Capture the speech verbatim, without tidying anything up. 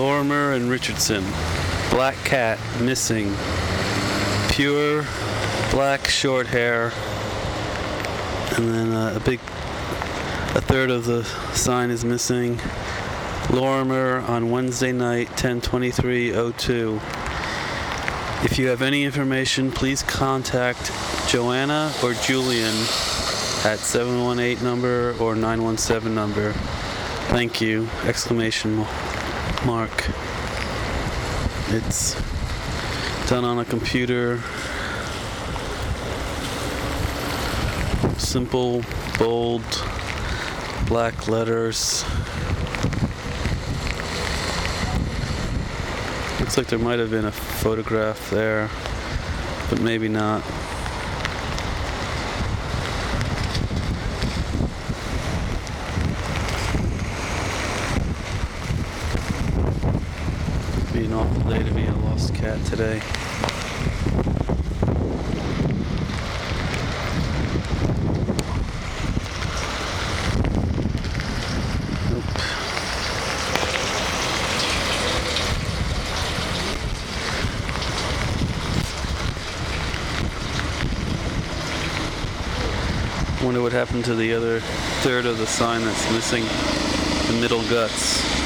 Lorimer and Richardson. Black cat missing. Pure black short hair. And then uh, a big, a third of the sign is missing. Lorimer on Wednesday night, ten twenty-three oh two. If you have any information, please contact Joanna or Julian at seven one eight number or nine one seven number. Thank you! Exclamation mark. It's done on a computer. Simple, bold, black letters. Looks like there might have been a photograph there, but maybe not. It'd be an awful day to be a lost cat today. Wonder what happened to the other third of the sign that's missing, the middle guts.